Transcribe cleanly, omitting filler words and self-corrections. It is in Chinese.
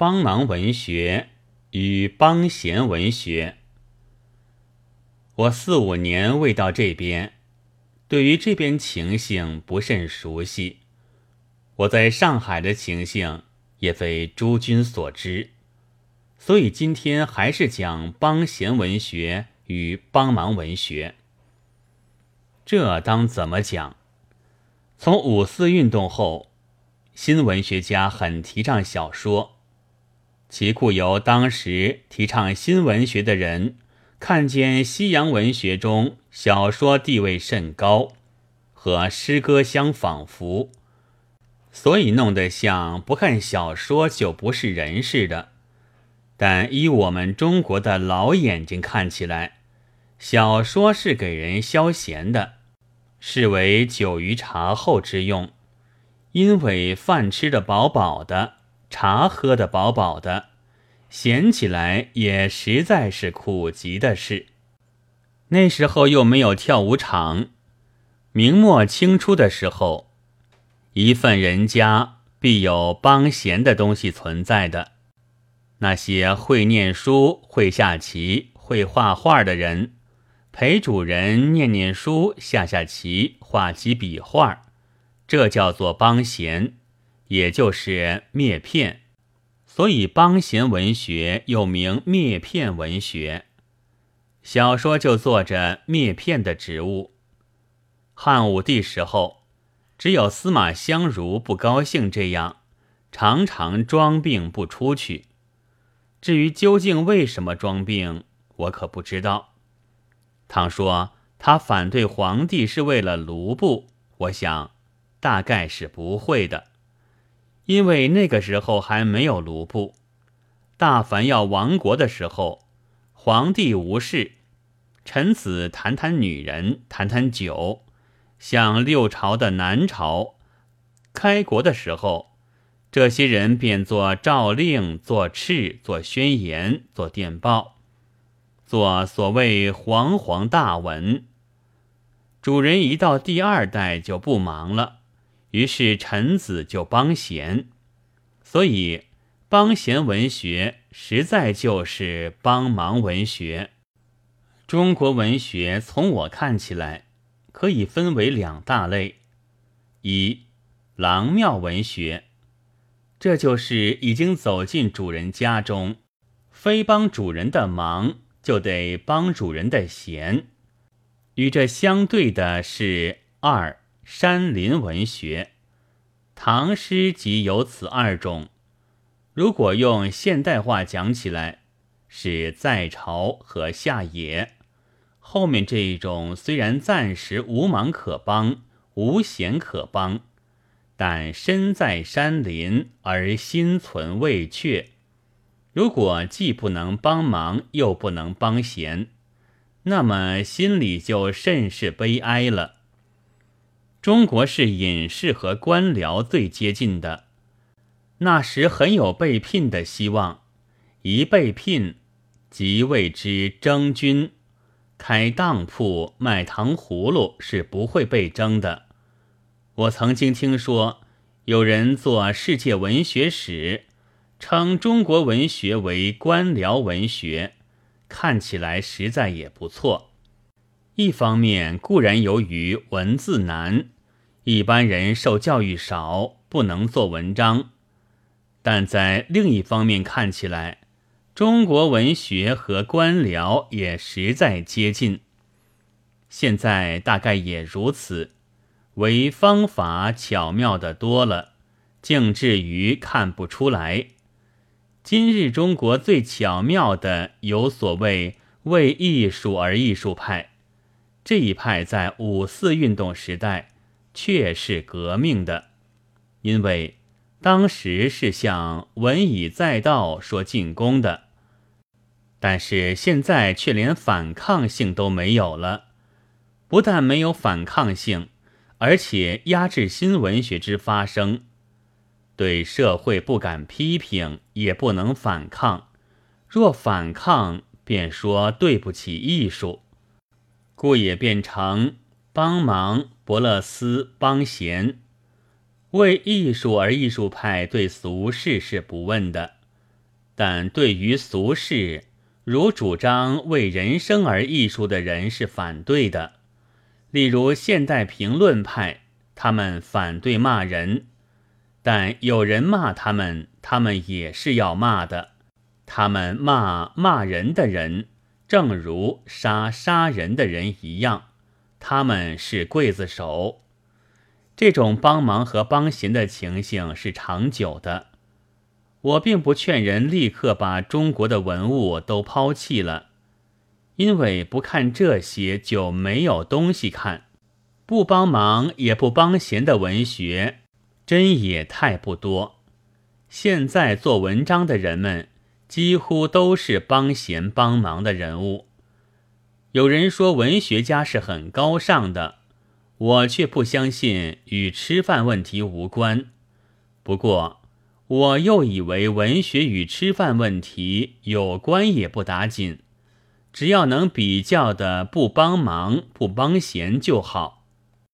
帮忙文学与帮闲文学。我4、5年未到这边，对于这边情形不甚熟悉。我在上海的情形也非诸君所知，所以今天还是讲帮闲文学与帮忙文学。这当怎么讲？从5四运动后，新文学家很提倡小说，其故由当时提倡新文学的人看见西洋文学中小说地位甚高，和诗歌相仿佛，所以弄得像不看小说就不是人似的。但依我们中国的老眼睛看起来，小说是给人消闲的，视为酒余茶后之用，因为饭吃得饱饱的，茶喝得饱饱的，闲起来也实在是苦极的事。那时候又没有跳舞场，明末清初的时候，一份人家必有帮闲的东西存在的。那些会念书、会下棋、会画画的人，陪主人念念书、下下棋、画几笔画，这叫做帮闲，也就是篾片。所以帮闲文学又名篾片文学，小说就做着篾片的职务。汉武帝时候，只有司马相如不高兴这样，常常装病不出去。至于究竟为什么装病，我可不知道。倘说他反对皇帝是为了卢布，我想大概是不会的，因为那个时候还没有卢布。大凡要亡国的时候，皇帝无事，臣子谈谈女人，谈谈酒，像六朝的南朝开国的时候，这些人便做诏令，做敕，做宣言，做电报，做所谓煌煌大文。主人一到第二代就不忙了，于是臣子就帮闲，所以帮闲文学实在就是帮忙文学。中国文学从我看起来可以分为2大类：一、郎庙文学，这就是已经走进主人家中，非帮主人的忙就得帮主人的闲。与这相对的是2、山林文学，唐诗即有此2种。如果用现代化讲起来，是在朝和下野。后面这一种虽然暂时无忙可帮，无闲可帮，但身在山林而心存畏怯。如果既不能帮忙又不能帮闲，那么心里就甚是悲哀了。中国是隐士和官僚最接近的，那时很有被聘的希望，一被聘即为之征军，开当铺卖糖葫芦是不会被征的。我曾经听说有人做世界文学史，称中国文学为官僚文学，看起来实在也不错。一方面固然由于文字难，一般人受教育少，不能做文章，但在另一方面看起来，中国文学和官僚也实在接近，现在大概也如此，唯方法巧妙的多了，竟至于看不出来。今日中国最巧妙的有所谓为艺术而艺术派，这一派在5四运动时代却是革命的，因为当时是向文以载道说进攻的，但是现在却连反抗性都没有了。不但没有反抗性，而且压制新文学之发生，对社会不敢批评，也不能反抗，若反抗便说对不起艺术，故也变成帮忙、伯乐斯、帮闲。为艺术而艺术派对俗事是不问的，但对于俗事，如主张为人生而艺术的人是反对的。例如现代评论派，他们反对骂人，但有人骂他们，他们也是要骂的。他们骂人的人，正如杀人的人一样，他们是刽子手。这种帮忙和帮闲的情形是长久的。我并不劝人立刻把中国的文物都抛弃了，因为不看这些就没有东西看。不帮忙也不帮闲的文学真也太不多。现在做文章的人们几乎都是帮闲帮忙的人物。有人说文学家是很高尚的，我却不相信，与吃饭问题无关。不过我又以为文学与吃饭问题有关也不打紧，只要能比较的不帮忙不帮闲就好。